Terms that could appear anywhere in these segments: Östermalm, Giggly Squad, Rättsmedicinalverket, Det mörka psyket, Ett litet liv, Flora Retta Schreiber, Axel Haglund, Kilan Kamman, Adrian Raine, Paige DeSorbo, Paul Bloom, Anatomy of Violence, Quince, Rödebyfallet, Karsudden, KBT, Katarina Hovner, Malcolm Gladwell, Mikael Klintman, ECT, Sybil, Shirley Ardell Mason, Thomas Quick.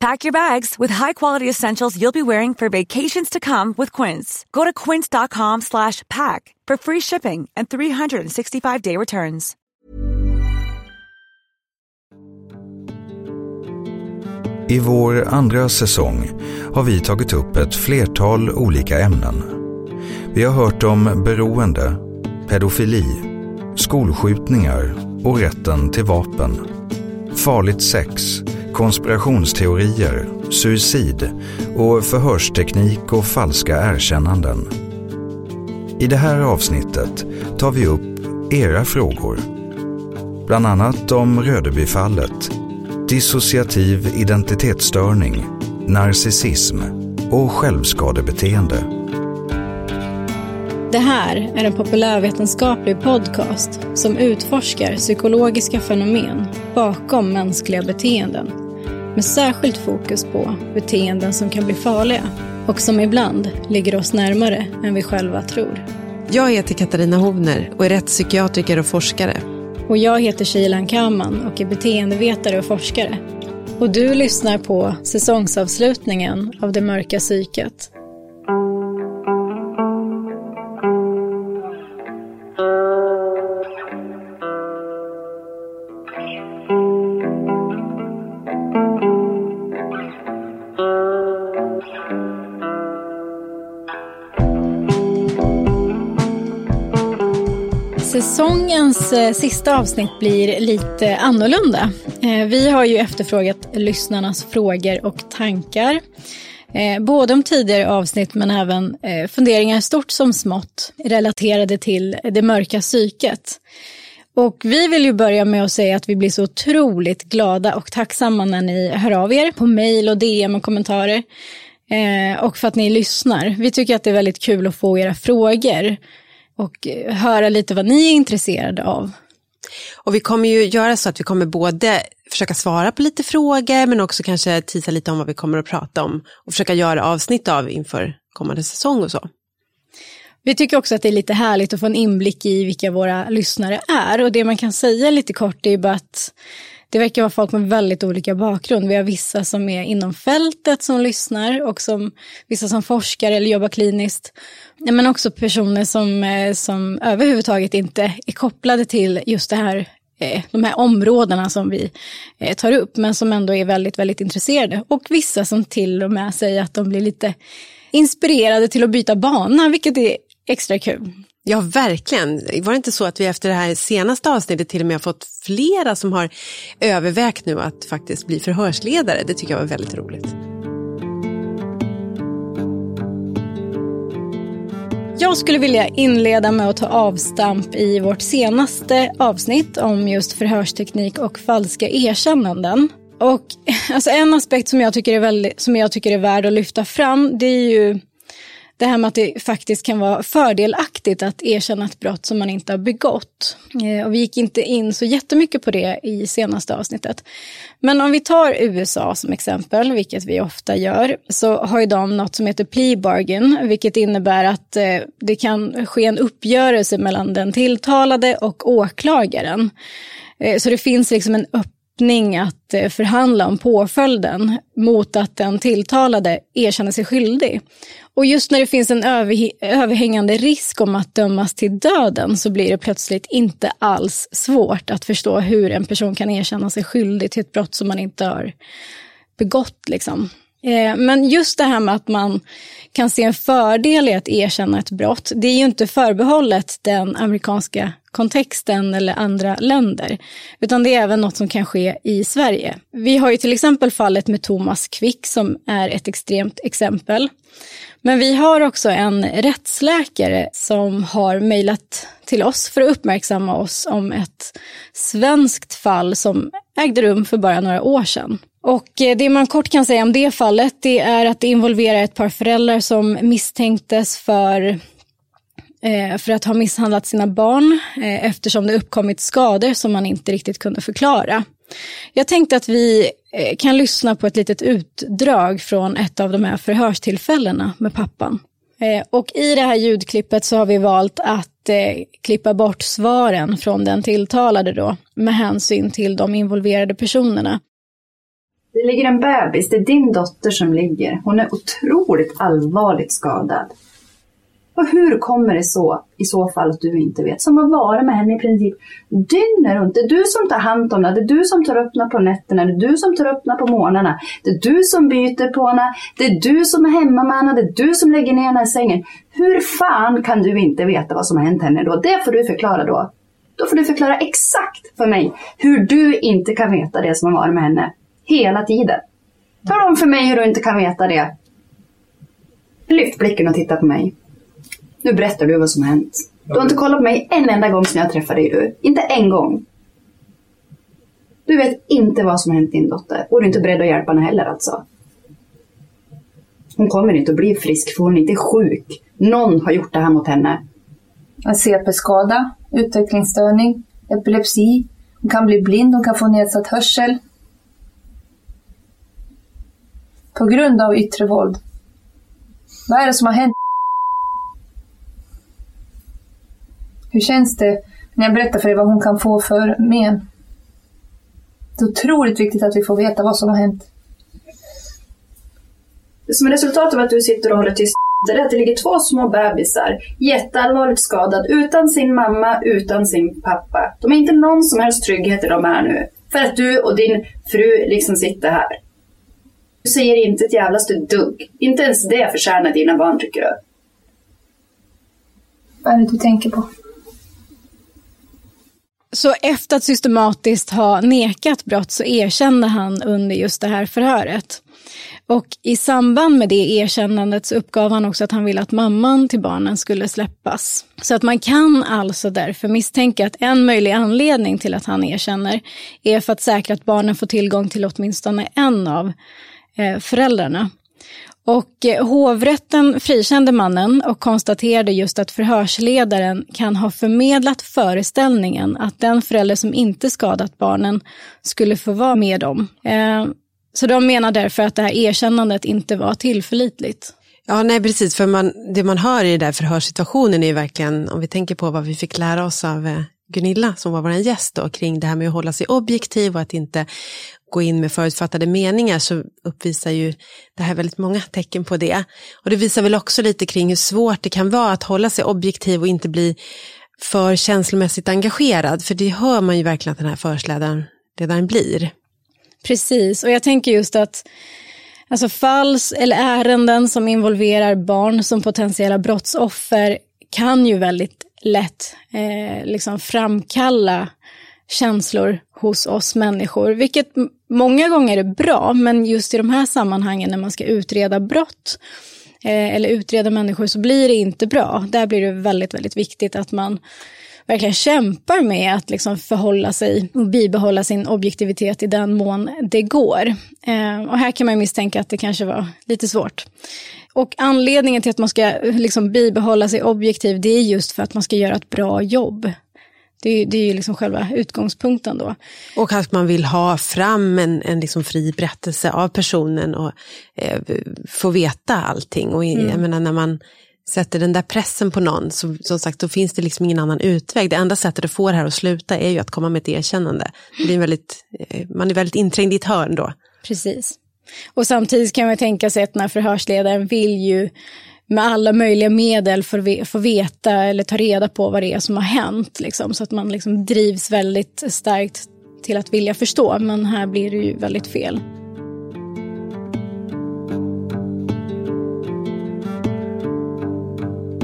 Pack your bags with high-quality essentials you'll be wearing for vacations to come with Quince. Go to quince.com/pack for free shipping and 365-day returns. I vår andra säsong har vi tagit upp ett flertal olika ämnen. Vi har hört om beroende, pedofili, skolskjutningar och rätten till vapen, farligt sex, konspirationsteorier, suicid och förhörsteknik och falska erkännanden. I det här avsnittet tar vi upp era frågor. Bland annat om Rödebyfallet, dissociativ identitetsstörning, narcissism och självskadebeteende. Det här är en populärvetenskaplig podcast som utforskar psykologiska fenomen bakom mänskliga beteenden, med särskilt fokus på beteenden som kan bli farliga och som ibland ligger oss närmare än vi själva tror. Jag heter Katarina Hovner och är rättspsykiatriker och forskare. Och jag heter Kilan Kamman och är beteendevetare och forskare. Och du lyssnar på säsongsavslutningen av Det mörka psyket. Säsongens sista avsnitt blir lite annorlunda. Vi har ju efterfrågat lyssnarnas frågor och tankar. Både om tidigare avsnitt men även funderingar stort som smått relaterade till det mörka psyket. Och vi vill ju börja med att säga att vi blir så otroligt glada och tacksamma när ni hör av er på mejl och DM och kommentarer. Och för att ni lyssnar. Vi tycker att det är väldigt kul att få era frågor och höra lite vad ni är intresserade av. Och vi kommer ju göra så att vi kommer både försöka svara på lite frågor men också kanske tisa lite om vad vi kommer att prata om och försöka göra avsnitt av inför kommande säsong och så. Vi tycker också att det är lite härligt att få en inblick i vilka våra lyssnare är, och det man kan säga lite kort är bara att det verkar vara folk med väldigt olika bakgrund. Vi har vissa som är inom fältet som lyssnar och vissa som forskar eller jobbar kliniskt. Nej, men också personer som överhuvudtaget inte är kopplade till just det här, de här områdena som vi tar upp, men som ändå är väldigt, väldigt intresserade. Och vissa som till och med säger att de blir lite inspirerade till att byta bana, vilket är extra kul. Ja, verkligen. Var det inte så att vi efter det här senaste avsnittet till och med har fått flera som har övervägt nu att faktiskt bli förhörsledare? Det tycker jag var väldigt roligt. Jag skulle vilja inleda med att ta avstamp i vårt senaste avsnitt om just förhörsteknik och falska erkännanden. Och alltså en aspekt som jag tycker är värd att lyfta fram, det är ju det här med att det faktiskt kan vara fördelaktigt att erkänna ett brott som man inte har begått. Och vi gick inte in så jättemycket på det i senaste avsnittet. Men om vi tar USA som exempel, vilket vi ofta gör, så har ju de något som heter plea bargain, vilket innebär att det kan ske en uppgörelse mellan den tilltalade och åklagaren. Så det finns liksom en öppning att förhandla om påföljden mot att den tilltalade erkänner sig skyldig. Och just när det finns en överhängande risk om att dömas till döden, så blir det plötsligt inte alls svårt att förstå hur en person kan erkänna sig skyldig till ett brott som man inte har begått. Liksom. Men just det här med att man kan se en fördel i att erkänna ett brott, det är ju inte förbehållet den amerikanska kontexten eller andra länder, utan det är även något som kan ske i Sverige. Vi har ju till exempel fallet med Thomas Quick som är ett extremt exempel. Men vi har också en rättsläkare som har mejlat till oss för att uppmärksamma oss om ett svenskt fall som ägde rum för bara några år sedan. Och det man kort kan säga om det fallet, det är att det involverar ett par föräldrar som misstänktes för att ha misshandlat sina barn eftersom det uppkommit skador som man inte riktigt kunde förklara. Jag tänkte att vi kan lyssna på ett litet utdrag från ett av de här förhörstillfällena med pappan. Och i det här ljudklippet så har vi valt att klippa bort svaren från den tilltalade då, med hänsyn till de involverade personerna. Det ligger en bebis, det är din dotter som ligger. Hon är otroligt allvarligt skadad. Och hur kommer det så, i så fall att du inte vet? Som har varit med henne i princip dygnet runt. Det är du som tar hand om henne. Det är du som tar upp henne på nätterna. Det är du som tar upp henne på morgnarna. Det är du som byter på henne. Det är du som är hemma med henne. Det är du som lägger ner henne i sängen. Hur fan kan du inte veta vad som har hänt henne då? Det får du förklara då. Då får du förklara exakt för mig hur du inte kan veta det som har varit med henne hela tiden. Tala om för mig hur du inte kan veta det. Lyft blicken och titta på mig. Nu berättar du vad som hänt. Du har inte kollat på mig en enda gång sedan jag träffade dig du. Inte en gång. Du vet inte vad som hänt din dotter. Och du är inte beredd att hjälpa henne heller alltså. Hon kommer inte att bli frisk för hon är inte sjuk. Någon har gjort det här mot henne. En CP-skada, utvecklingsstörning, epilepsi. Hon kan bli blind, hon kan få nedsatt hörsel. På grund av yttre våld. Vad är det som har hänt? Hur känns det när jag berättar för dig vad hon kan få för men? Det är otroligt viktigt att vi får veta vad som har hänt. Som resultat av att du sitter och håller tyst är att det ligger två små bebisar, jätteallvarligt skadad, utan sin mamma, utan sin pappa. De är inte någon som helst trygghet i de här nu. För att du och din fru liksom sitter här. Du säger inte ett jävlaste dugg. Inte ens det förtjänar dina barn, tycker du. Vad är det du tänker på? Så efter att systematiskt ha nekat brott så erkände han under just det här förhöret. Och i samband med det erkännandet så uppgav han också att han ville att mamman till barnen skulle släppas. Så att man kan alltså därför misstänka att en möjlig anledning till att han erkänner är för att säkra att barnen får tillgång till åtminstone en av föräldrarna. Och hovrätten frikände mannen och konstaterade just att förhörsledaren kan ha förmedlat föreställningen att den förälder som inte skadat barnen skulle få vara med dem. Så de menar därför att det här erkännandet inte var tillförlitligt. Ja, nej precis, för det man hör i den där förhörssituationen är ju verkligen, om vi tänker på vad vi fick lära oss av Gunilla som var vår gäst då, kring det här med att hålla sig objektiv och att inte gå in med förutfattade meningar, så uppvisar ju det här väldigt många tecken på det. Och det visar väl också lite kring hur svårt det kan vara att hålla sig objektiv och inte bli för känslomässigt engagerad. För det hör man ju verkligen att den här förslädaren redan blir. Precis, och jag tänker just att alltså falls eller ärenden som involverar barn som potentiella brottsoffer kan ju väldigt lätt liksom framkalla känslor hos oss människor, vilket många gånger är bra, men just i de här sammanhangen när man ska utreda brott eller utreda människor så blir det inte bra. Där blir det väldigt, väldigt viktigt att man verkligen kämpar med att liksom förhålla sig och bibehålla sin objektivitet i den mån det går. Och här kan man misstänka att det kanske var lite svårt. Och anledningen till att man ska liksom bibehålla sig objektiv, det är just för att man ska göra ett bra jobb. Det är ju liksom själva utgångspunkten då. Och att man vill ha fram en liksom fri berättelse av personen och få veta allting. Och jag menar, när man sätter den där pressen på någon, så, som sagt, då finns det liksom ingen annan utväg. Det enda sättet att få det här att sluta är ju att komma med ett erkännande. Det blir väldigt, man är väldigt inträngd i ett hörn då. Precis. Och samtidigt kan man tänka sig att när förhörsledaren vill ju med alla möjliga medel få veta eller ta reda på vad det är som har hänt. Liksom, så att man liksom drivs väldigt starkt till att vilja förstå. Men här blir det ju väldigt fel.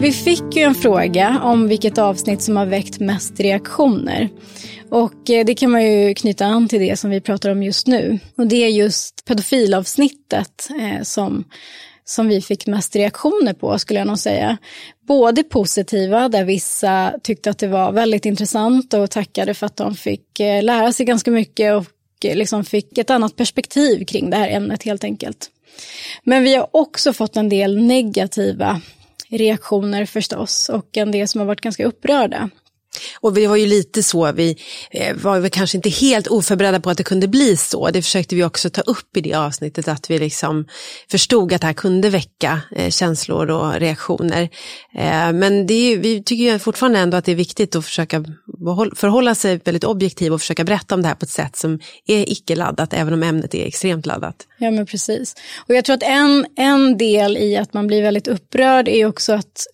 Vi fick ju en fråga om vilket avsnitt som har väckt mest reaktioner. Och det kan man ju knyta an till det som vi pratar om just nu. Och det är just pedofilavsnittet som vi fick mest reaktioner på, skulle jag nog säga. Både positiva, där vissa tyckte att det var väldigt intressant och tackade för att de fick lära sig ganska mycket och liksom fick ett annat perspektiv kring det här ämnet helt enkelt. Men vi har också fått en del negativa reaktioner förstås, och en del som har varit ganska upprörda. Och vi var ju lite så, vi var väl kanske inte helt oförberedda på att det kunde bli så. Det försökte vi också ta upp i det avsnittet, att vi liksom förstod att det här kunde väcka känslor och reaktioner. Men det är ju, vi tycker ju fortfarande ändå att det är viktigt att försöka förhålla sig väldigt objektiv och försöka berätta om det här på ett sätt som är icke-laddat, även om ämnet är extremt laddat. Ja, men precis. Och jag tror att en del i att man blir väldigt upprörd är också att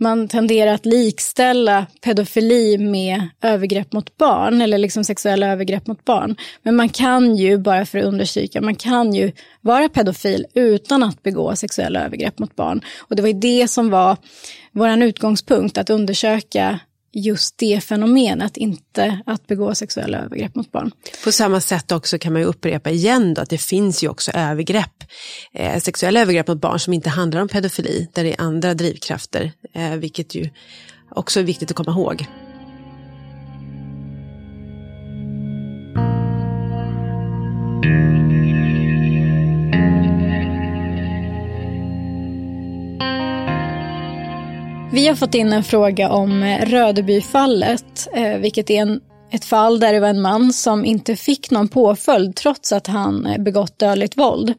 man tenderar att likställa pedofili med övergrepp mot barn, eller liksom sexuella övergrepp mot barn. Men man kan ju, bara för att understryka, man kan ju vara pedofil utan att begå sexuella övergrepp mot barn. Och det var ju det som var vår utgångspunkt, att undersöka just det fenomenet, inte att begå sexuella övergrepp mot barn. På samma sätt också kan man ju upprepa igen då, att det finns ju också övergrepp, sexuella övergrepp mot barn som inte handlar om pedofili, där det är andra drivkrafter, vilket ju också är viktigt att komma ihåg. Vi har fått in en fråga om Rödebyfallet, vilket är ett fall där det var en man som inte fick någon påföljd trots att han begått dödligt våld.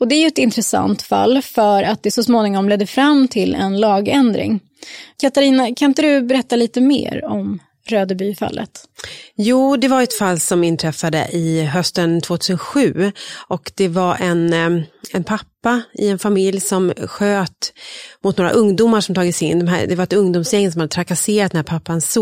Och det är ju ett intressant fall, för att det så småningom ledde fram till en lagändring. Katarina, kan inte du berätta lite mer om Rödebyfallet? Jo, det var ett fall som inträffade i hösten 2007, och det var en pappa i en familj som sköt mot några ungdomar som tagits in. Det var ett ungdomsgäng som hade trakasserat den här pappans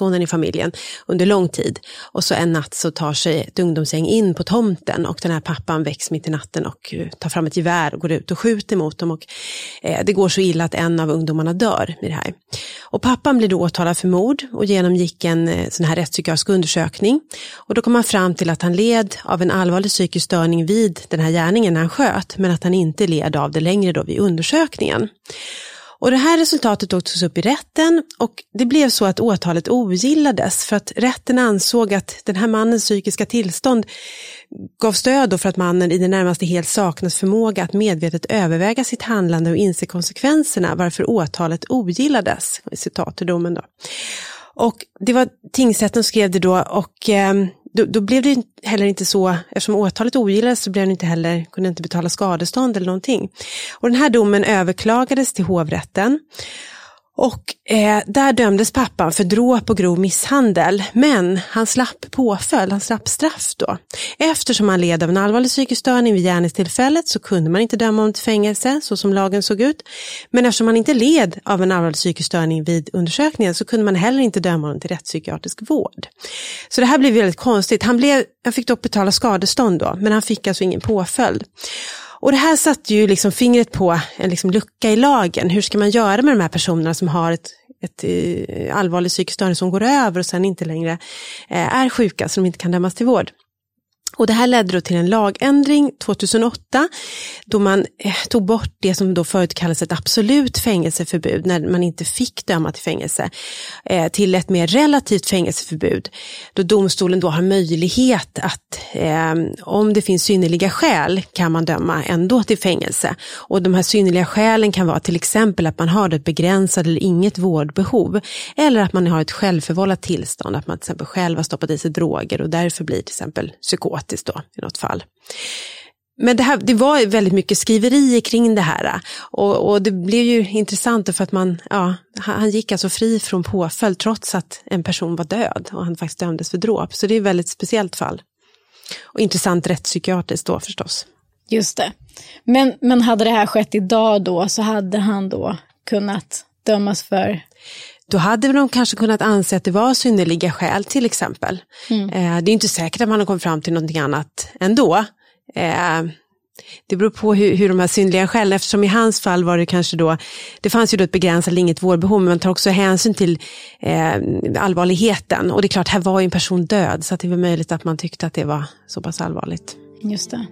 sonen i familjen under lång tid. Och så en natt så tar sig ett ungdomsgäng in på tomten, och den här pappan väcks mitt i natten och tar fram ett gevär och går ut och skjuter mot dem. Och det går så illa att en av ungdomarna dör i det här. Och pappan blir då åtalad för mord och genomgick en sån här rättspsykiatrisk undersökning. Och då kom man fram till att han led av en allvarlig psykisk störning vid den här gärningen när han sköt, men att han inte led av det längre då vid undersökningen. Och det här resultatet togs upp i rätten, och det blev så att åtalet ogillades, för att rätten ansåg att den här mannens psykiska tillstånd gav stöd då för att mannen i det närmaste helt saknas förmåga att medvetet överväga sitt handlande och inse konsekvenserna, varför åtalet ogillades, citat ur domen då. Och det var tingsrätten som skrev det då, och då blev det heller inte så, eftersom åtalet ogillades så blev det inte heller, kunde inte betala skadestånd eller någonting. Och den här domen överklagades till hovrätten. Och där dömdes pappan för dråp och grov misshandel. Men han slapp påföljd, han slapp straff då. Eftersom han led av en allvarlig psykisk störning vid gärningstillfället så kunde man inte döma om till fängelse så som lagen såg ut. Men eftersom han inte led av en allvarlig psykisk störning vid undersökningen så kunde man heller inte döma honom till rättspsykiatrisk vård. Så det här blev väldigt konstigt. Han fick dock betala skadestånd då, men han fick alltså ingen påföljd. Och det här satte ju liksom fingret på en liksom lucka i lagen. Hur ska man göra med de här personerna som har ett allvarligt psykisk störning som går över och sen inte längre är sjuka så de inte kan dömas till vård? Och det här ledde då till en lagändring 2008 då man tog bort det som då förut kallades ett absolut fängelseförbud när man inte fick döma till fängelse till ett mer relativt fängelseförbud då domstolen då har möjlighet att om det finns synnerliga skäl kan man döma ändå till fängelse. Och de här synnerliga skälen kan vara till exempel att man har ett begränsat eller inget vårdbehov eller att man har ett självförvållat tillstånd, att man till exempel själv har stoppat i sig droger och därför blir till exempel psykot då, i något fall. Men det var väldigt mycket skriverier kring det här och det blev ju intressant för att han gick alltså fri från påföljd trots att en person var död och han faktiskt dömdes för dråp. Så det är ett väldigt speciellt fall. Och intressant rättspsykiatriskt då förstås. Just det. Men hade det här skett idag då så hade han då kunnat dömas för... Då hade de kanske kunnat anse att det var synnerliga skäl till exempel. Mm. Det är inte säkert att man har kommit fram till någonting annat ändå. Det beror på hur de här synnerliga skälen, eftersom i hans fall var det kanske då, det fanns ju då ett begränsat eller inget vårdbehov, men man tar också hänsyn till allvarligheten. Och det är klart, här var ju en person död så att det var möjligt att man tyckte att det var så pass allvarligt. Just det.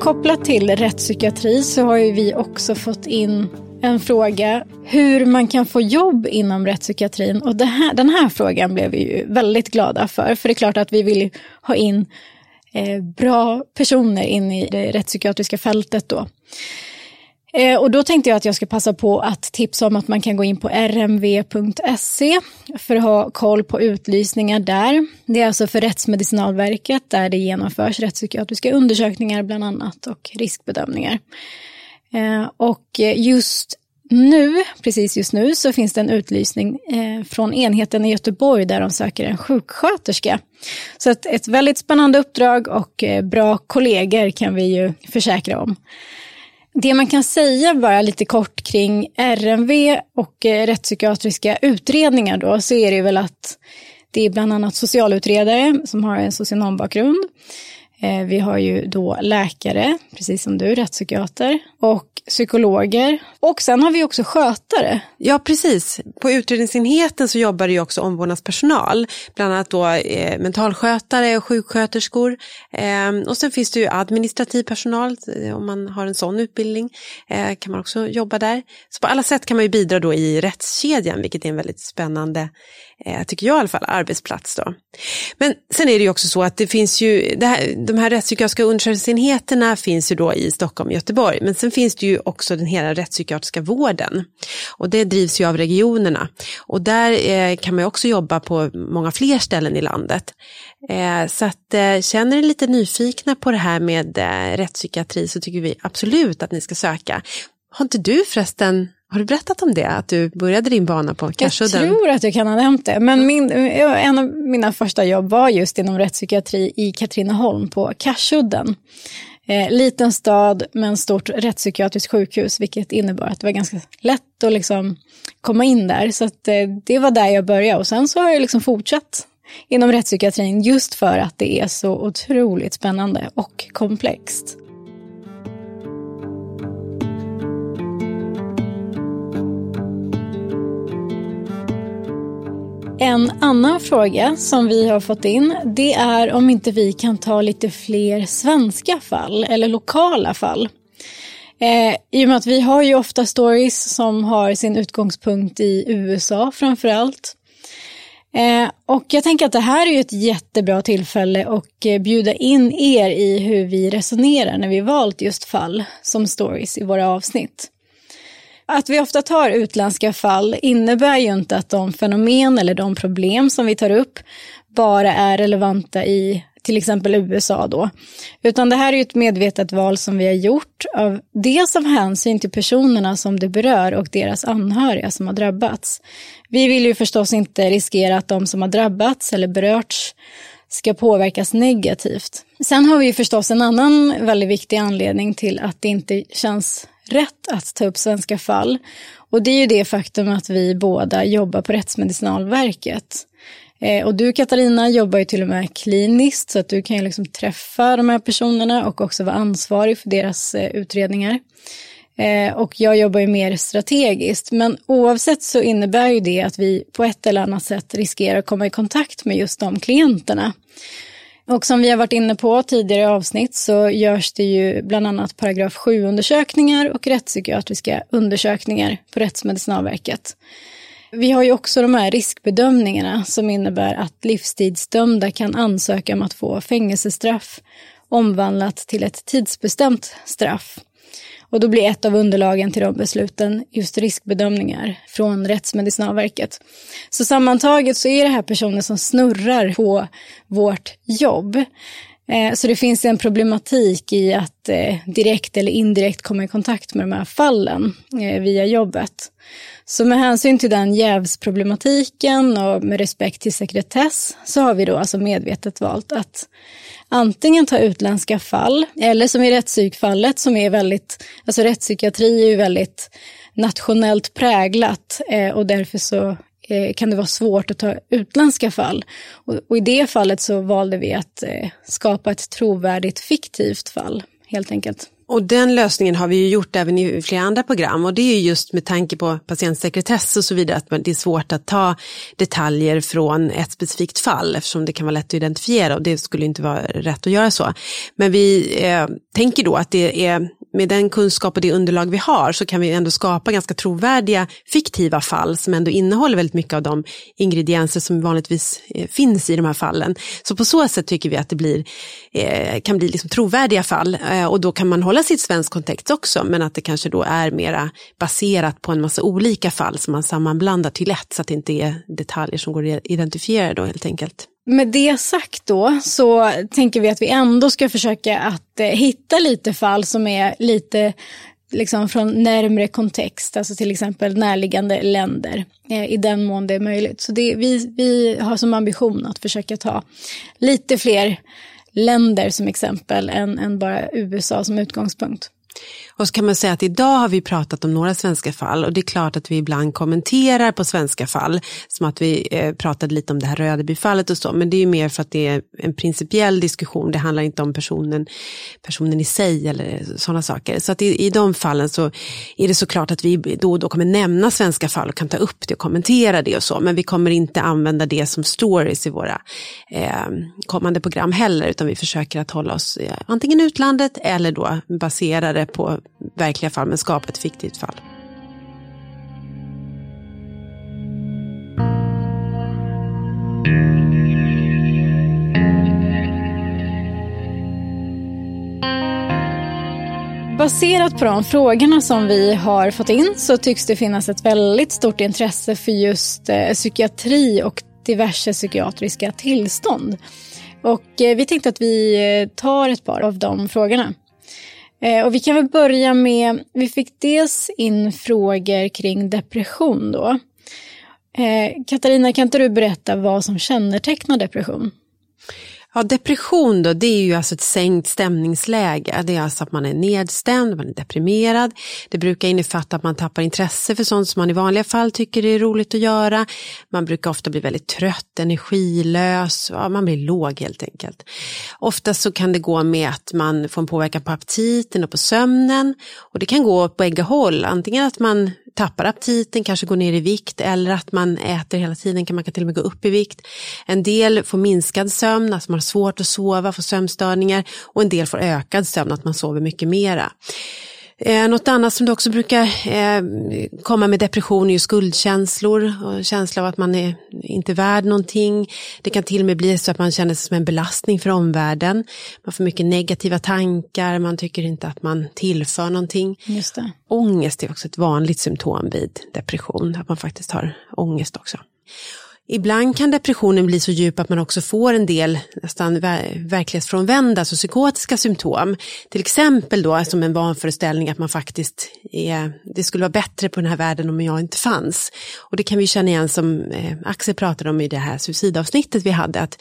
Kopplat till rättspsykiatri så har ju vi också fått in en fråga hur man kan få jobb inom rättspsykiatrin. Och den här frågan blev vi ju väldigt glada för det är klart att vi vill ha in bra personer in i det rättspsykiatriska fältet då. Och då tänkte jag att jag ska passa på att tipsa om att man kan gå in på rmv.se för att ha koll på utlysningar där. Det är alltså för Rättsmedicinalverket där det genomförs rättspsykiatriska undersökningar bland annat och riskbedömningar. Och just nu så finns det en utlysning från enheten i Göteborg där de söker en sjuksköterska. Så ett väldigt spännande uppdrag och bra kollegor kan vi ju försäkra om. Det man kan säga bara lite kort kring RMV och rättspsykiatriska utredningar då, så är det väl att det är bland annat socialutredare som har en socionombakgrund. Vi har ju då läkare, precis som du, rättspsykiater och psykologer. Och sen har vi också skötare. Ja, precis. På utredningsenheten så jobbar det ju också omvårdnadspersonal. Bland annat då mentalskötare och sjuksköterskor. Och sen finns det ju administrativ personal. Om man har en sån utbildning kan man också jobba där. Så på alla sätt kan man ju bidra då i rättskedjan, vilket är en väldigt spännande, tycker jag i alla fall, arbetsplats då. Men sen är det ju också så att det finns ju... De här rättspsykiatriska undersökningsenheterna finns ju då i Stockholm och Göteborg. Men sen finns det ju också den hela rättspsykiatriska vården. Och det drivs ju av regionerna. Och där kan man ju också jobba på många fler ställen i landet. Så att känner ni lite nyfikna på det här med rättspsykiatri så tycker vi absolut att ni ska söka. Har inte du förresten... Har du berättat om det? Att du började din bana på Karsudden? Jag tror att du kan ha nämnt det. Men en av mina första jobb var just inom rättspsykiatri i Katrineholm på Karsudden. Liten stad men stort rättspsykiatriskt sjukhus, vilket innebar att det var ganska lätt att liksom komma in där. Så att, det var där jag började och sen så har jag liksom fortsatt inom rättspsykiatrin just för att det är så otroligt spännande och komplext. En annan fråga som vi har fått in, det är om inte vi kan ta lite fler svenska fall eller lokala fall. I och med att vi har ju ofta stories som har sin utgångspunkt i USA framförallt. Och jag tänker att det här är ju ett jättebra tillfälle att bjuda in er i hur vi resonerar när vi valt just fall som stories i våra avsnitt. Att vi ofta tar utländska fall innebär ju inte att de fenomen eller de problem som vi tar upp bara är relevanta i till exempel USA då. Utan det här är ju ett medvetet val som vi har gjort av dels av hänsyn till personerna som det berör och deras anhöriga som har drabbats. Vi vill ju förstås inte riskera att de som har drabbats eller berörts ska påverkas negativt. Sen har vi ju förstås en annan väldigt viktig anledning till att det inte känns rätt att ta upp svenska fall. Och det är ju det faktum att vi båda jobbar på Rättsmedicinalverket. Och du Katarina jobbar ju till och med kliniskt så att du kan ju liksom träffa de här personerna och också vara ansvarig för deras utredningar. Och jag jobbar ju mer strategiskt, men oavsett så innebär ju det att vi på ett eller annat sätt riskerar att komma i kontakt med just de klienterna. Och som vi har varit inne på tidigare avsnitt så görs det ju bland annat paragraf 7-undersökningar och rättspsykiatriska undersökningar på Rättsmedicinalverket. Vi har ju också de här riskbedömningarna som innebär att livstidsdömda kan ansöka om att få fängelsestraff omvandlat till ett tidsbestämt straff. Och då blir ett av underlagen till de besluten just riskbedömningar från Rättsmedicinalverket. Så sammantaget så är det här personer som snurrar på vårt jobb. Så det finns en problematik i att direkt eller indirekt komma i kontakt med de här fallen via jobbet. Så med hänsyn till den jävsproblematiken och med respekt till sekretess så har vi då alltså medvetet valt att antingen ta utländska fall eller som i rättspsykfallet som är väldigt, alltså rättspsykiatri är ju väldigt nationellt präglat och därför så kan det vara svårt att ta utländska fall. Och i det fallet så valde vi att skapa ett trovärdigt fiktivt fall, helt enkelt. Och den lösningen har vi ju gjort även i flera andra program och det är ju just med tanke på patientsekretess och så vidare att det är svårt att ta detaljer från ett specifikt fall eftersom det kan vara lätt att identifiera och det skulle inte vara rätt att göra så. Men vi tänker då att det är med den kunskap och det underlag vi har så kan vi ändå skapa ganska trovärdiga fiktiva fall som ändå innehåller väldigt mycket av de ingredienser som vanligtvis finns i de här fallen. Så på så sätt tycker vi att det blir, kan bli liksom trovärdiga fall och då kan man hålla sitt svensk kontext också, men att det kanske då är mera baserat på en massa olika fall som man sammanblandar till ett så att det inte är detaljer som går att identifiera då helt enkelt. Med det sagt då så tänker vi att vi ändå ska försöka att hitta lite fall som är lite liksom från närmare kontext, alltså till exempel närliggande länder i den mån det är möjligt. Så det, vi har som ambition att försöka ta lite fler länder som exempel än bara USA som utgångspunkt. Och så kan man säga att idag har vi pratat om några svenska fall och det är klart att vi ibland kommenterar på svenska fall som att vi pratade lite om det här Rödebyfallet och så, men det är ju mer för att det är en principiell diskussion, det handlar inte om personen i sig eller sådana saker. Så att i de fallen så är det såklart att vi då och då kommer nämna svenska fall och kan ta upp det och kommentera det och så, men vi kommer inte använda det som stories i våra kommande program heller, utan vi försöker att hålla oss antingen utlandet eller då baserade på verkliga fall men skapa ett fiktivt fall. Baserat på de frågorna som vi har fått in så tycks det finnas ett väldigt stort intresse för just psykiatri och diverse psykiatriska tillstånd. Och vi tänkte att vi tar ett par av de frågorna. Och vi kan väl börja med, vi fick dels in frågor kring depression då. Katarina, kan inte du berätta vad som kännetecknar depression? Ja, depression då, det är ju alltså ett sänkt stämningsläge. Det är alltså att man är nedstämd, man är deprimerad. Det brukar innefatta att man tappar intresse för sånt som man i vanliga fall tycker är roligt att göra. Man brukar ofta bli väldigt trött, energilös, ja, man blir låg helt enkelt. Ofta så kan det gå med att man får en påverkan på aptiten och på sömnen. Och det kan gå på båda håll, antingen att man tappar aptiten, kanske går ner i vikt eller att man äter hela tiden, man kan till och med gå upp i vikt. En del får minskad sömn, alltså man har svårt att sova, får sömnstörningar och en del får ökad sömn, att man sover mycket mera. Något annat som det också brukar komma med depression är ju skuldkänslor och känsla av att man är inte värd någonting. Det kan till och med bli så att man känner sig som en belastning för omvärlden. Man får mycket negativa tankar, man tycker inte att man tillför någonting. Just det. Ångest är också ett vanligt symptom vid depression, att man faktiskt har ångest också. Ibland kan depressionen bli så djup att man också får en del nästan verklighetsfrånvända, alltså psykotiska symptom. Till exempel då som en vanföreställning att man faktiskt det skulle vara bättre på den här världen om jag inte fanns. Och det kan vi känna igen som Axel pratade om i det här suicidavsnittet vi hade, att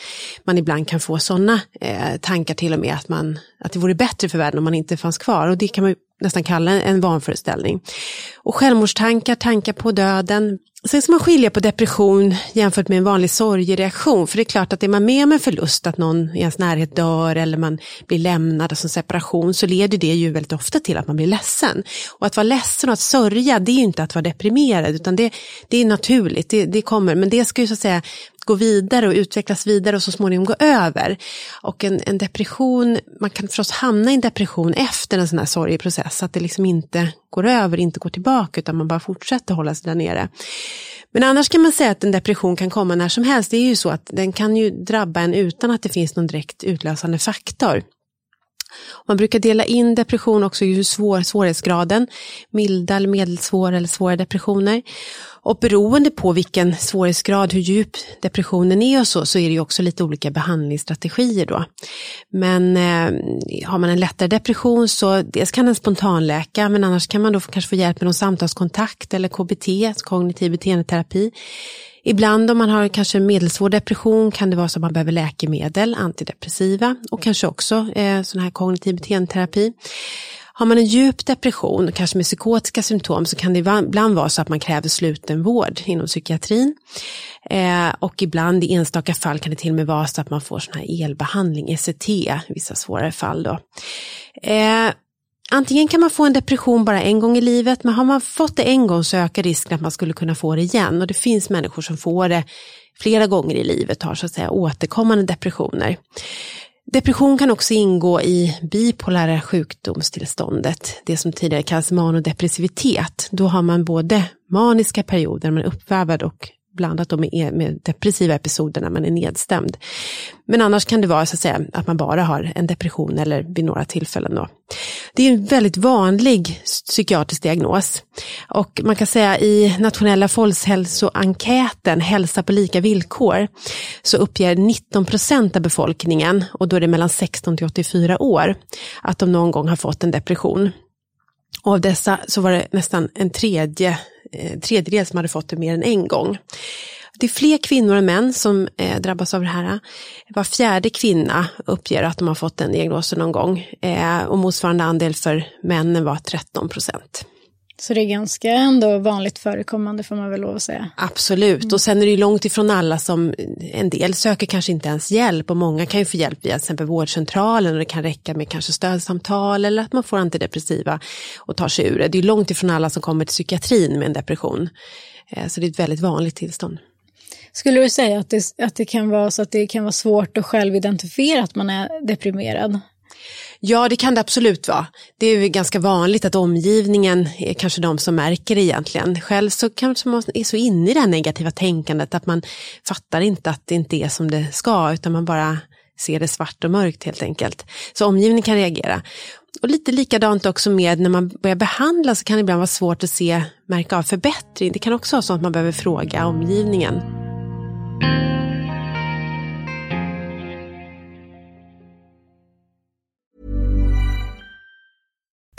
man ibland kan få sådana tankar till och med att det vore bättre för världen om man inte fanns kvar. Och det kan man nästan kalla en vanföreställning. Och självmordstankar, tankar på döden. Sen ska man skilja på depression jämfört med en vanlig sorgereaktion. För det är klart att är man med om en förlust, att någon i ens närhet dör eller man blir lämnad, alltså en separation, så leder det ju väldigt ofta till att man blir ledsen. Och att vara ledsen och att sörja, det är ju inte att vara deprimerad, utan det är naturligt, det kommer. Men det ska ju så att säga gå vidare och utvecklas vidare och så småningom gå över. Och en depression, man kan förstås hamna i en depression efter en sån här sorgeprocess, att det liksom inte går över, inte går tillbaka, utan man bara fortsätter hålla sig där nere. Men annars kan man säga att en depression kan komma när som helst. Det är ju så att den kan ju drabba en utan att det finns någon direkt utlösande faktor. Man brukar dela in depression också i hur svårighetsgraden, milda eller medelsvår eller svåra depressioner. Och beroende på vilken svårighetsgrad, hur djup depressionen är och så är det ju också lite olika behandlingsstrategier då. Men har man en lättare depression så dels kan den spontanläka, men annars kan man då kanske få hjälp med någon samtalskontakt eller KBT, kognitiv beteendeterapi. Ibland om man har kanske en medelsvår depression kan det vara så att man behöver läkemedel, antidepressiva och kanske också sån här kognitiv beteendeterapi. Har man en djup depression, kanske med psykotiska symptom, så kan det ibland vara så att man kräver slutenvård inom psykiatrin. Och ibland i enstaka fall kan det till och med vara så att man får sån här elbehandling, ECT, i vissa svårare fall då. Antingen kan man få en depression bara en gång i livet, men har man fått det en gång så ökar risken att man skulle kunna få det igen. Och det finns människor som får det flera gånger i livet, har så att säga återkommande depressioner. Depression kan också ingå i bipolära sjukdomstillståndet, det som tidigare kallas manodepressivitet. Då har man både maniska perioder, man är uppvärvad, och blandat dem med depressiva episoder när man är nedstämd. Men annars kan det vara så att säga att man bara har en depression eller vid några tillfällen då. Det är en väldigt vanlig psykiatrisk diagnos. Och man kan säga i nationella folkhälsoenkäten Hälsa på lika villkor så uppger 19% av befolkningen, och då är det mellan 16 till 84 år, att de någon gång har fått en depression. Och av dessa så var det nästan en tredjedel som hade fått det mer än en gång. Det är fler kvinnor än män som drabbas av det här. Var fjärde kvinna uppger att de har fått den diagnosen någon gång. Och motsvarande andel för männen var 13%. Så det är ganska ändå vanligt förekommande, får man väl lov att säga. Absolut, och sen är det ju långt ifrån alla som, en del söker kanske inte ens hjälp, och många kan ju få hjälp via till exempel vårdcentralen, och det kan räcka med kanske stödsamtal eller att man får antidepressiva och tar sig ur det. Det är ju långt ifrån alla som kommer till psykiatrin med en depression, så det är ett väldigt vanligt tillstånd. Skulle du säga att det kan vara så att det kan vara svårt att själv identifiera att man är deprimerad? Ja, det kan det absolut vara. Det är ju ganska vanligt att omgivningen är kanske de som märker det egentligen. Själv så kanske man är så inne i det här negativa tänkandet att man fattar inte att det inte är som det ska, utan man bara ser det svart och mörkt helt enkelt. Så omgivningen kan reagera. Och lite likadant också med när man börjar behandla, så kan det ibland vara svårt att märka av förbättring. Det kan också vara så att man behöver fråga omgivningen.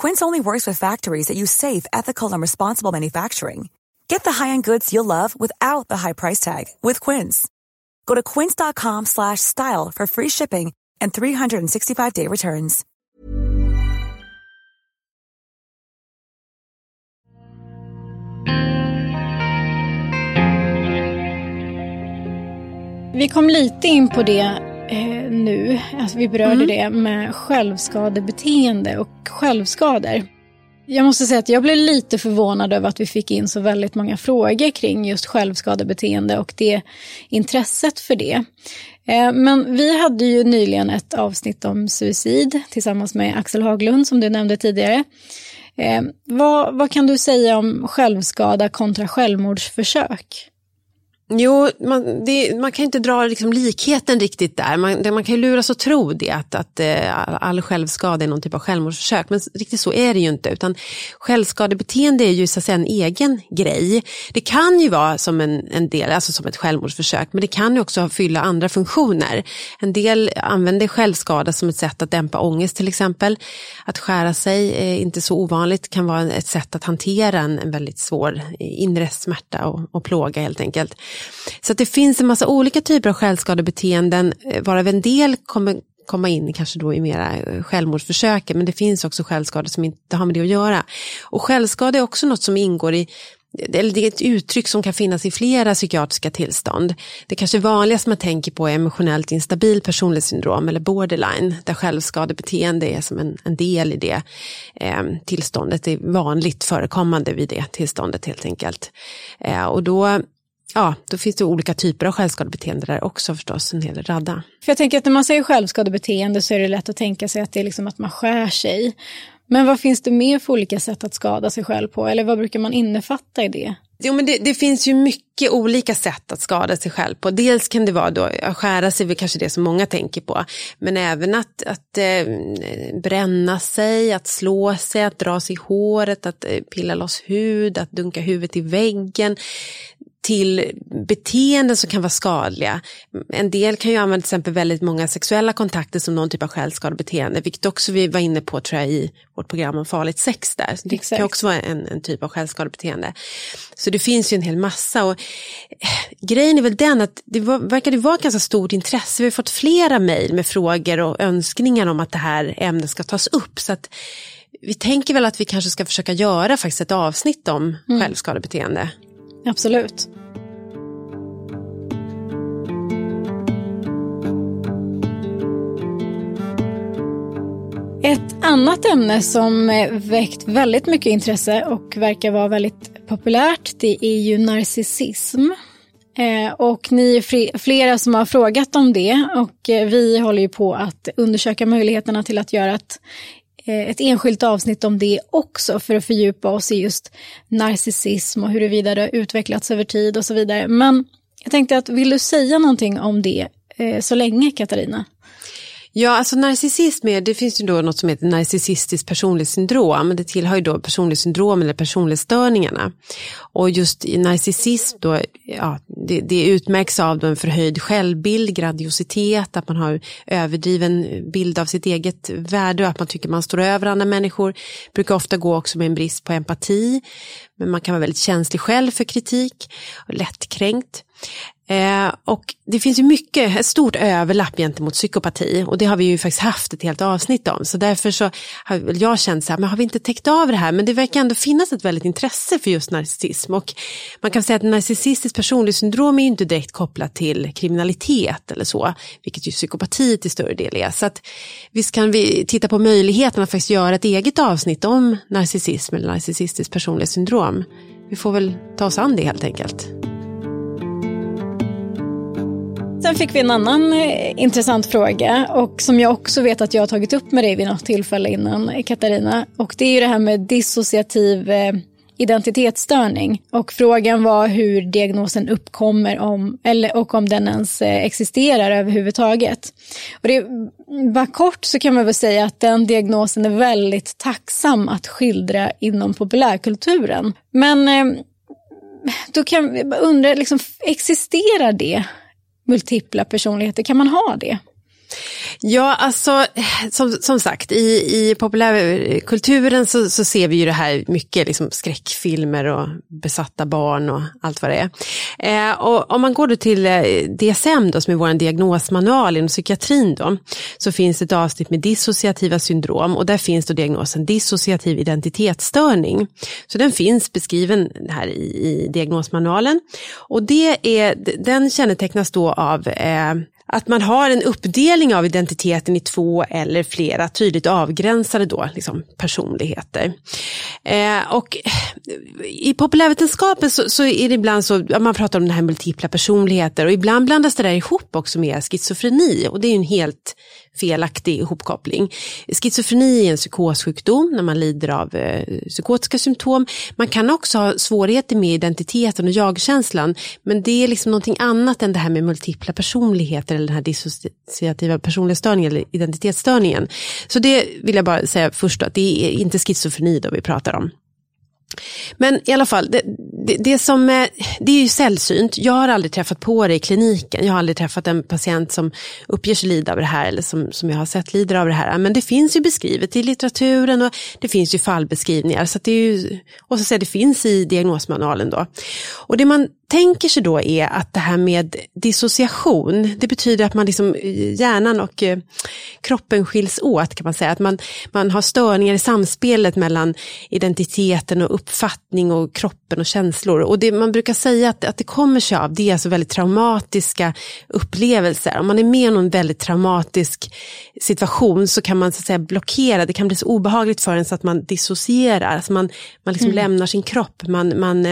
Quince only works with factories that use safe, ethical, and responsible manufacturing. Get the high-end goods you'll love without the high price tag with Quince. Go to quince.com/style for free shipping and 365-day returns. Vi kom lite in på det nu, alltså vi berörde det med självskadebeteende och självskador. Jag måste säga att jag blev lite förvånad över att vi fick in så väldigt många frågor kring just självskadebeteende och det intresset för det. Men vi hade ju nyligen ett avsnitt om suicid tillsammans med Axel Haglund som du nämnde tidigare. Vad kan du säga om självskada kontra självmordsförsök? Jo, man kan inte dra liksom likheten riktigt där. Man kan ju luras och tro det, att all självskada är någon typ av självmordsförsök. Men riktigt så är det ju inte. Utan självskadebeteende är ju så att säga en egen grej. Det kan ju vara som en del, alltså som ett självmordsförsök. Men det kan ju också fylla andra funktioner. En del använder självskada som ett sätt att dämpa ångest till exempel. Att skära sig är inte så ovanligt. Kan vara ett sätt att hantera en väldigt svår inre smärta och plåga helt enkelt. Så att det finns en massa olika typer av självskadebeteenden, varav en del kommer komma in kanske då i mera självmordsförsöken, men det finns också självskador som inte har med det att göra. Och självskada är också något som ingår i, eller det är ett uttryck som kan finnas i flera psykiatriska tillstånd. Det kanske vanligaste man tänker på är emotionellt instabil personlighetssyndrom eller borderline, där självskadebeteende är som en del i det tillståndet. Det är vanligt förekommande vid det tillståndet helt enkelt. Och då finns det olika typer av självskadebeteende där också förstås, en hel radda. För jag tänker att när man säger självskadebeteende så är det lätt att tänka sig att det är liksom att man skär sig. Men vad finns det mer för olika sätt att skada sig själv på? Eller vad brukar man innefatta i det? Jo, men det finns ju mycket olika sätt att skada sig själv på. Dels kan det vara då att skära sig, väl kanske det som många tänker på. Men även att bränna sig, att slå sig, att dra sig i håret, att pilla loss hud, att dunka huvudet i väggen, till beteenden som kan vara skadliga. En del kan ju använda till exempel väldigt många sexuella kontakter som någon typ av självskadebeteende, vilket också vi var inne på tror jag i vårt program om farligt sex där. Så det kan också vara en typ av självskadebeteende. Så det finns ju en hel massa, och grejen är väl den att det verkar vara ganska stort intresse. Vi har fått flera mejl med frågor och önskningar om att det här ämnet ska tas upp, så att vi tänker väl att vi kanske ska försöka göra faktiskt ett avsnitt om självskadebeteende. Absolut. Ett annat ämne som väckt väldigt mycket intresse och verkar vara väldigt populärt, det är ju narcissism. Och ni är flera som har frågat om det, och vi håller ju på att undersöka möjligheterna till att göra ett ett enskilt avsnitt om det också för att fördjupa oss i just narcissism och huruvida det har utvecklats över tid och så vidare. Men jag tänkte att vill du säga någonting om det så länge, Katarina? Ja, alltså narcissism är, det finns ju då något som heter narcissistiskt personligt syndrom. Det tillhör ju då personligt syndrom eller personlighetsstörningarna. Och just i narcissism då, ja, det utmärks av en förhöjd självbild, grandiositet, att man har överdriven bild av sitt eget värde och att man tycker man står över andra människor. Brukar ofta gå också med en brist på empati, men man kan vara väldigt känslig själv för kritik och lättkränkt. Och det finns ju mycket, ett stort överlapp gentemot psykopati, och det har vi ju faktiskt haft ett helt avsnitt om, så därför så har jag känt så här, men har vi inte täckt av det här? Men det verkar ändå finnas ett väldigt intresse för just narcissism, och man kan säga att narcissistiskt personligt syndrom är ju inte direkt kopplat till kriminalitet eller så, vilket ju psykopati till större del är, så att visst kan vi titta på möjligheten att faktiskt göra ett eget avsnitt om narcissism eller narcissistiskt personligt syndrom. Vi får väl ta oss an det helt enkelt. Sen fick vi en annan intressant fråga, och som jag också vet att jag har tagit upp med dig vid något tillfälle innan, Katarina. Och det är ju det här med dissociativ identitetsstörning. Och frågan var hur diagnosen uppkommer och om den ens existerar överhuvudtaget. Och det, bara kort så kan man väl säga att den diagnosen är väldigt tacksam att skildra inom populärkulturen. Men då kan vi undra, liksom, existerar det? Multipla personligheter, kan man ha det? Ja, alltså som sagt, i populärkulturen så ser vi ju det här mycket, liksom skräckfilmer och besatta barn och allt vad det är. Och om man går då till DSM då, som är vår diagnosmanual inom psykiatrin då, så finns ett avsnitt med dissociativa syndrom, och där finns då diagnosen dissociativ identitetsstörning. Så den finns beskriven här i diagnosmanualen, och den kännetecknas då av att man har en uppdelning av identiteten i två eller flera tydligt avgränsade då, liksom, personligheter. Och i populärvetenskapen så är det ibland så, ja, man pratar om den här multipla personligheter, och ibland blandas det där ihop också med schizofreni, och det är ju en helt felaktig ihopkoppling. Schizofreni är en psykossjukdom när man lider av psykotiska symptom. Man kan också ha svårigheter med identiteten och jagkänslan, men det är liksom någonting annat än det här med multipla personligheter eller den här dissociativa personlighetsstörningen eller identitetsstörningen. Så det vill jag bara säga först då, att det är inte schizofreni då vi pratar om. Men i alla fall, det är ju sällsynt. Jag har aldrig träffat på det i kliniken. Jag har aldrig träffat en patient som uppger sig lida av det här, eller som jag har sett lider av det här. Men det finns ju beskrivet i litteraturen, och det finns ju fallbeskrivningar. Så att det är ju, och så säger det finns i diagnosmanualen då. Och det man tänker sig då är att det här med dissociation, det betyder att man liksom, hjärnan och kroppen skiljs åt, kan man säga. Att man har störningar i samspelet mellan identiteten och uppfattning och kroppen och känslor. Och det man brukar säga att det kommer sig av, det är alltså väldigt traumatiska upplevelser. Om man är med i någon väldigt traumatisk situation, så kan man så att säga blockera, det kan bli så obehagligt för en så att man dissocierar. Alltså man liksom lämnar sin kropp, man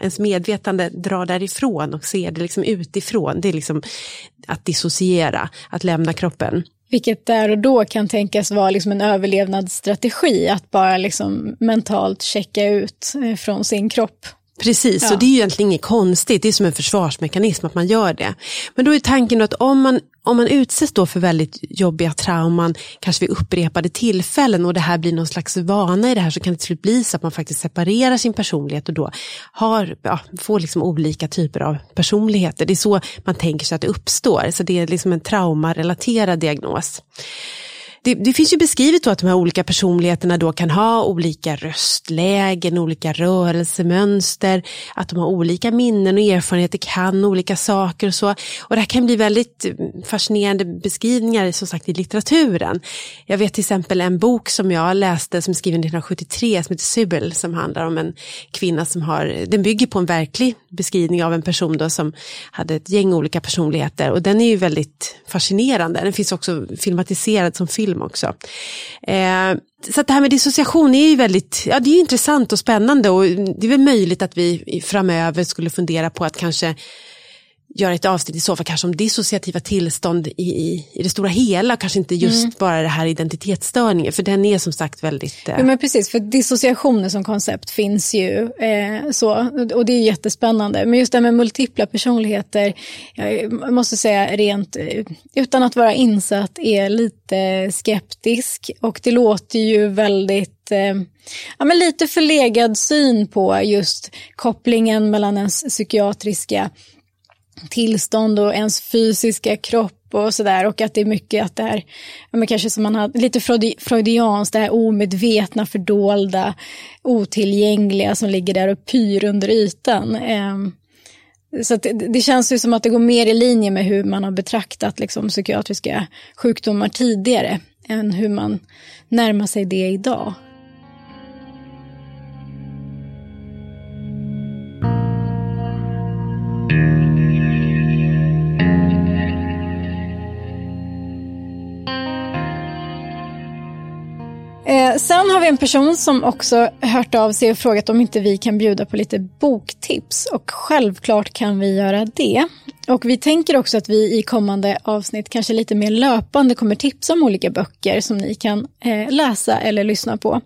ens medvetande drar därifrån och ser det liksom utifrån. Det är liksom att dissociera, att lämna kroppen. Vilket där och då kan tänkas vara liksom en överlevnadsstrategi, att bara liksom mentalt checka ut från sin kropp. Precis, ja. Och det är ju egentligen inget konstigt, det är som en försvarsmekanism att man gör det. Men då är tanken att om man utsätts då för väldigt jobbiga trauman, kanske vid upprepade tillfällen, och det här blir någon slags vana i det här, så kan det till slut bli så att man faktiskt separerar sin personlighet och då får liksom olika typer av personligheter. Det är så man tänker sig att det uppstår, så det är liksom en traumarelaterad diagnos. Det finns ju beskrivet då att de här olika personligheterna då kan ha olika röstlägen, olika rörelsemönster, att de har olika minnen och erfarenheter, kan olika saker och så. Och det här kan bli väldigt fascinerande beskrivningar, som sagt, i litteraturen. Jag vet till exempel en bok som jag läste som är skriven 1973 som heter Sybil, som handlar om en kvinna som den bygger på en verklig beskrivning av en person då som hade ett gäng olika personligheter, och den är ju väldigt fascinerande. Den finns också filmatiserad som film också. Så att det här med dissociation är ju väldigt, ja, det är ju intressant och spännande, och det är väl möjligt att vi framöver skulle fundera på att kanske göra ett avsnitt i så fall kanske om dissociativa tillstånd i det stora hela, kanske inte just bara det här identitetsstörningen, för den är som sagt väldigt... Ja, men precis, för dissociationer som koncept finns ju och det är jättespännande, men just det med multipla personligheter, jag måste säga rent utan att vara insatt är lite skeptisk, och det låter ju väldigt men lite förlegad syn på just kopplingen mellan ens psykiatriska tillstånd och ens fysiska kropp och sådär, och att det är mycket att det här, men kanske som man hade lite freudianskt, det här omedvetna, fördolda, otillgängliga som ligger där och pyr under ytan. Så att det känns ju som att det går mer i linje med hur man har betraktat liksom psykiatriska sjukdomar tidigare än hur man närmar sig det idag. Sen har vi en person som också hört av sig och frågat om inte vi kan bjuda på lite boktips, och självklart kan vi göra det. Och vi tänker också att vi i kommande avsnitt kanske lite mer löpande kommer tipsa om olika böcker som ni kan läsa eller lyssna på.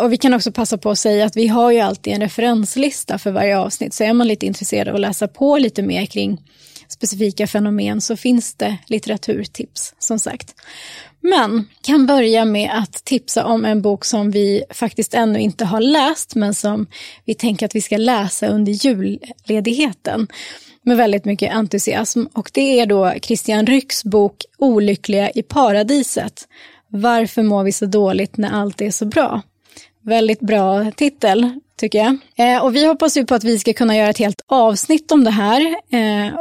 Och vi kan också passa på att säga att vi har ju alltid en referenslista för varje avsnitt, så är man lite intresserad av att läsa på lite mer kring specifika fenomen så finns det litteraturtips som sagt. Men kan börja med att tipsa om en bok som vi faktiskt ännu inte har läst, men som vi tänker att vi ska läsa under julledigheten med väldigt mycket entusiasm. Och det är då Christian Rycks bok Olyckliga i paradiset. Varför mår vi så dåligt när allt är så bra? Väldigt bra titel, tycker jag. Och vi hoppas ju på att vi ska kunna göra ett helt avsnitt om det här.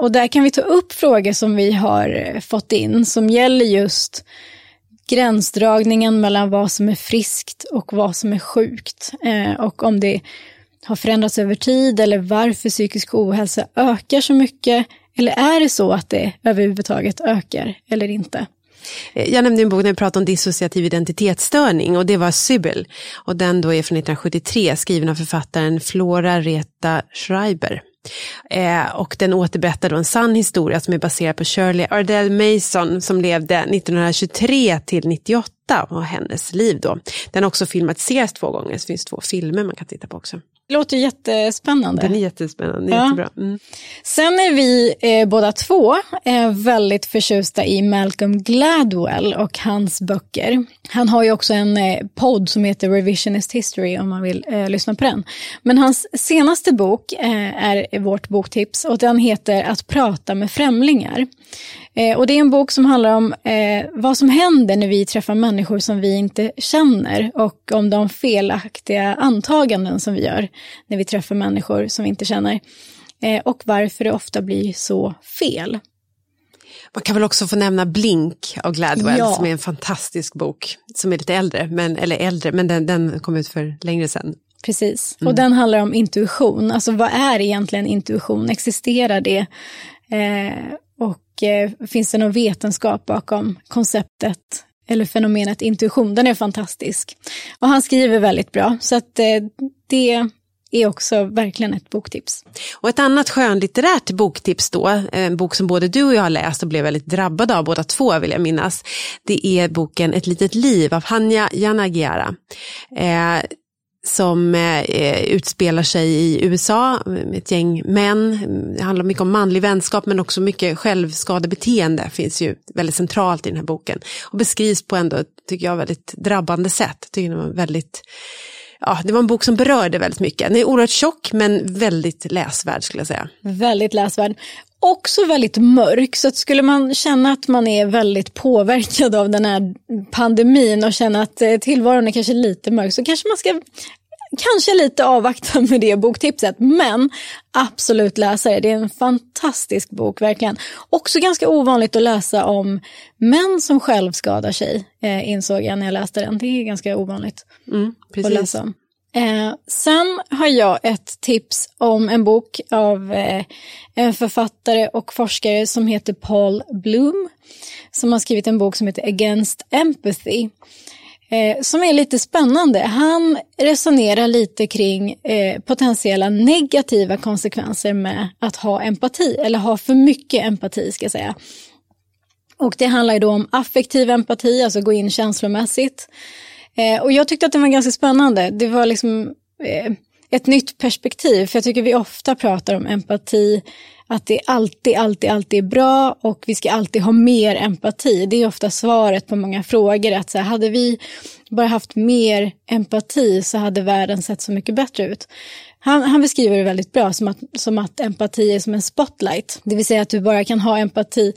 Och där kan vi ta upp frågor som vi har fått in som gäller just gränsdragningen mellan vad som är friskt och vad som är sjukt. Och om det har förändrats över tid eller varför psykisk ohälsa ökar så mycket. Eller är det så att det överhuvudtaget ökar eller inte? Jag nämnde en bok när vi pratade om dissociativ identitetsstörning, och det var Sybil, och den då är från 1973, skriven av författaren Flora Retta Schreiber. Och den återberättar då en sann historia som är baserad på Shirley Ardell Mason som levde 1923 till 98 och hennes liv då. Den har också filmatiserats 2 gånger, så det finns 2 filmer man kan titta på också. Det låter jättespännande. Den är jättespännande, det är jättebra. Mm. Sen är vi båda två väldigt förtjusta i Malcolm Gladwell och hans böcker. Han har ju också en podd som heter Revisionist History om man vill lyssna på den. Men hans senaste bok är vårt boktips, och den heter Att prata med främlingar. Och det är en bok som handlar om vad som händer när vi träffar människor som vi inte känner, och om de felaktiga antaganden som vi gör när vi träffar människor som vi inte känner, och varför det ofta blir så fel. Man kan väl också få nämna Blink av Gladwell, som är en fantastisk bok som är lite äldre, men den kom ut för längre sedan. Precis, och den handlar om intuition. Alltså vad är egentligen intuition? Existerar det? Och finns det någon vetenskap bakom konceptet eller fenomenet intuition? Den är fantastisk. Och han skriver väldigt bra, så att det är också verkligen ett boktips. Och ett annat skönlitterärt boktips då, en bok som både du och jag har läst och blev väldigt drabbad av båda två vill jag minnas, det är boken Ett litet liv av Hanya Yanagihara. Som utspelar sig i USA med ett gäng män. Det handlar mycket om manlig vänskap, men också mycket självskadebeteende finns ju väldigt centralt i den här boken. Och beskrivs på ändå, tycker jag, väldigt drabbande sätt. Tycker det var väldigt... Ja, det var en bok som berörde väldigt mycket. Den är oerhört tjock, men väldigt läsvärd skulle jag säga. Väldigt läsvärd. Också väldigt mörk, så att skulle man känna att man är väldigt påverkad av den här pandemin och känna att tillvaron är kanske lite mörk, så kanske man ska lite avvakta med det boktipset, men absolut läsa det. Det är en fantastisk bok verkligen. Också ganska ovanligt att läsa om män som självskadar sig, insåg jag när jag läste den. Det är ganska ovanligt att läsa om. Sen har jag ett tips om en bok av en författare och forskare som heter Paul Bloom, som har skrivit en bok som heter Against Empathy. som är lite spännande. Han resonerar lite kring potentiella negativa konsekvenser med att ha empati, eller ha för mycket empati ska jag säga. Och det handlar ju då om affektiv empati, alltså gå in känslomässigt. Och jag tyckte att det var ganska spännande. Det var liksom ett nytt perspektiv, för jag tycker vi ofta pratar om empati, att det alltid är bra och vi ska alltid ha mer empati. Det är ofta svaret på många frågor, att så här, hade vi bara haft mer empati så hade världen sett så mycket bättre ut. Han beskriver det väldigt bra som att empati är som en spotlight, det vill säga att du bara kan ha empati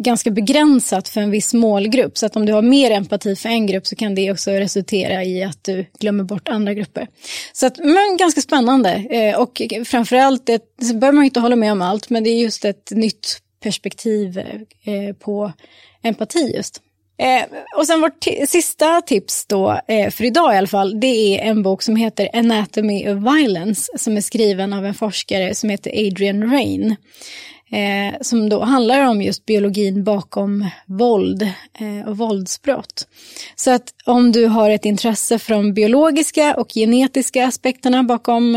ganska begränsat för en viss målgrupp, så att om du har mer empati för en grupp så kan det också resultera i att du glömmer bort andra grupper. Så att, men ganska spännande, och framförallt det bör man inte hålla med om allt, men det är just ett nytt perspektiv på empati just. Och sen vårt sista tips då, för idag i alla fall, det är en bok som heter Anatomy of Violence, som är skriven av en forskare som heter Adrian Raine. Som då handlar om just biologin bakom våld och våldsbrott. Så att om du har ett intresse för de biologiska och genetiska aspekterna bakom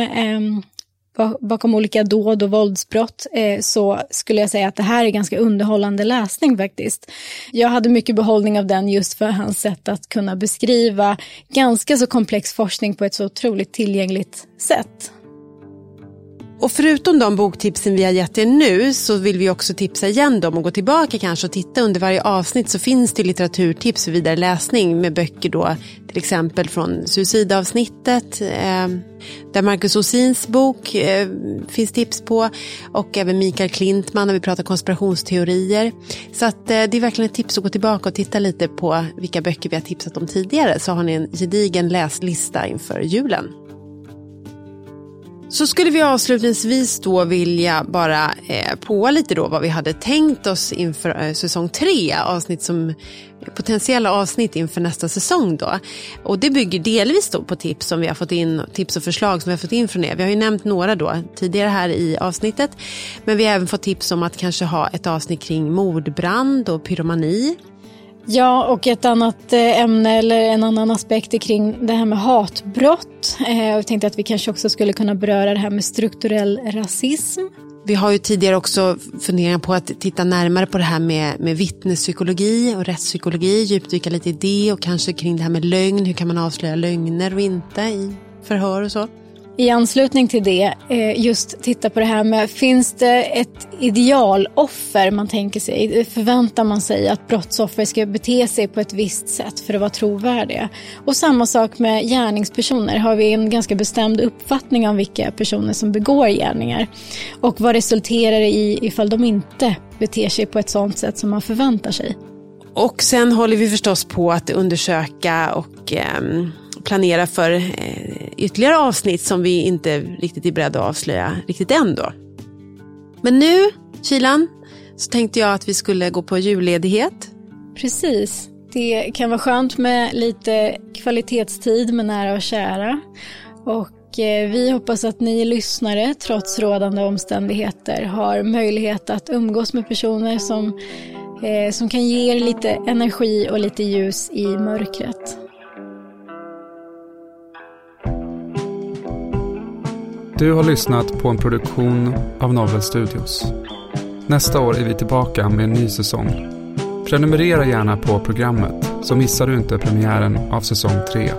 olika dåd och våldsbrott, så skulle jag säga att det här är ganska underhållande läsning faktiskt. Jag hade mycket behållning av den just för hans sätt att kunna beskriva ganska så komplex forskning på ett så otroligt tillgängligt sätt. Och förutom de boktipsen vi har gett er nu, så vill vi också tipsa igen dem och gå tillbaka kanske och titta under varje avsnitt, så finns det litteraturtips för vidare läsning med böcker då, till exempel från suicidavsnittet, där Markus Osins bok finns tips på, och även Mikael Klintman när vi pratar konspirationsteorier. Så att det är verkligen ett tips att gå tillbaka och titta lite på vilka böcker vi har tipsat om tidigare, så har ni en gedigen läslista inför julen. Så skulle vi avslutningsvis då vilja bara på lite då vad vi hade tänkt oss inför säsong 3, avsnitt som potentiella avsnitt inför nästa säsong då. Och det bygger delvis då på tips som vi har fått in, tips och förslag som vi har fått in från er. Vi har ju nämnt några då tidigare här i avsnittet, men vi har även fått tips om att kanske ha ett avsnitt kring mordbrand och pyromani. Ja, och ett annat ämne eller en annan aspekt är kring det här med hatbrott. Jag tänkte att vi kanske också skulle kunna beröra det här med strukturell rasism. Vi har ju tidigare också funderat på att titta närmare på det här med vittnespsykologi och rättspsykologi, djupdyka lite i det, och kanske kring det här med lögn, hur kan man avslöja lögner och inte i förhör och så. I anslutning till det, just titta på det här med, finns det ett idealoffer man tänker sig? Förväntar man sig att brottsoffer ska bete sig på ett visst sätt för att vara trovärdiga? Och samma sak med gärningspersoner. Har vi en ganska bestämd uppfattning om vilka personer som begår gärningar? Och vad resulterar det i ifall de inte beter sig på ett sådant sätt som man förväntar sig? Och sen håller vi förstås på att undersöka och planera för ytterligare avsnitt som vi inte riktigt är beredda att avslöja riktigt än då. Men nu, Kilan, så tänkte jag att vi skulle gå på julledighet. Precis. Det kan vara skönt med lite kvalitetstid med nära och kära. Och vi hoppas att ni lyssnare, trots rådande omständigheter, har möjlighet att umgås med personer som kan ge er lite energi och lite ljus i mörkret. Du har lyssnat på en produktion av Novel Studios. Nästa år är vi tillbaka med en ny säsong. Prenumerera gärna på programmet så missar du inte premiären av säsong 3.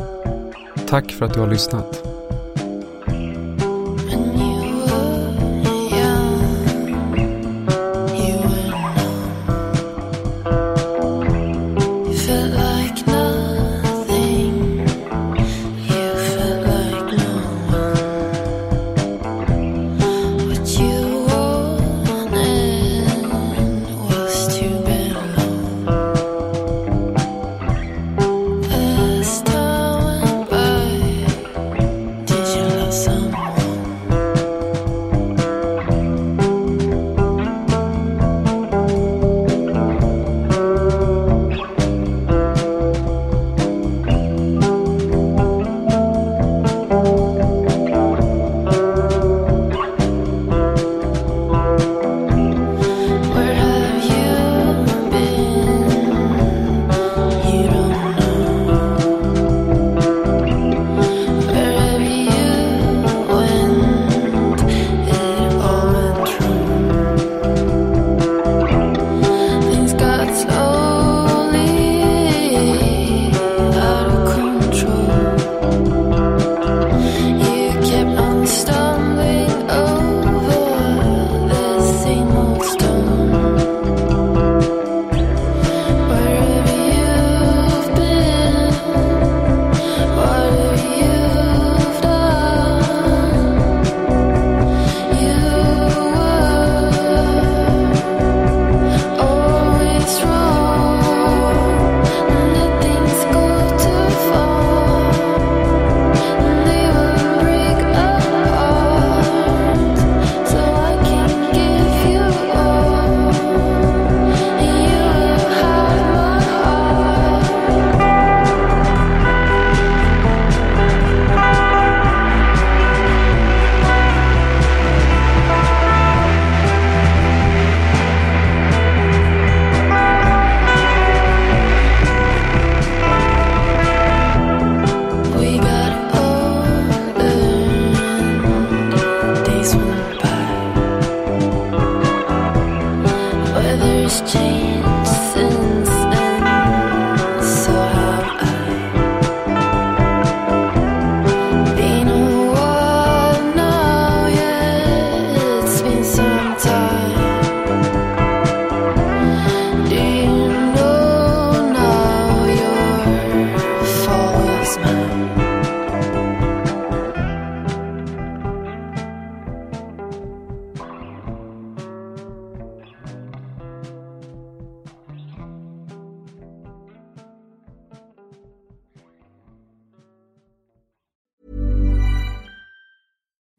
Tack för att du har lyssnat.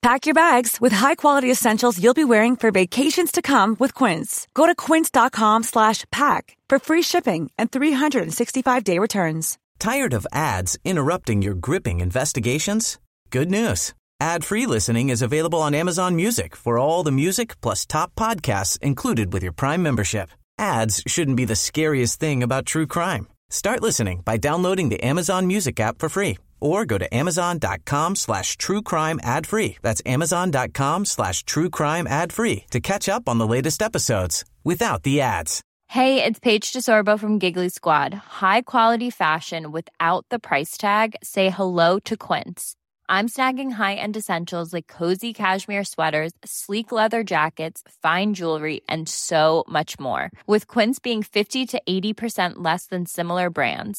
Pack your bags with high-quality essentials you'll be wearing for vacations to come with Quince. Go to quince.com/pack for free shipping and 365-day returns. Tired of ads interrupting your gripping investigations? Good news. Ad-free listening is available on Amazon Music for all the music plus top podcasts included with your Prime membership. Ads shouldn't be the scariest thing about true crime. Start listening by downloading the Amazon Music app for free or go to amazon.com/truecrime ad-free. That's amazon.com/truecrime ad-free to catch up on the latest episodes without the ads. Hey, it's Paige DeSorbo from Giggly Squad. High quality fashion without the price tag. Say hello to Quince. I'm snagging high-end essentials like cozy cashmere sweaters, sleek leather jackets, fine jewelry, and so much more. With Quince being 50 to 80% less than similar brands.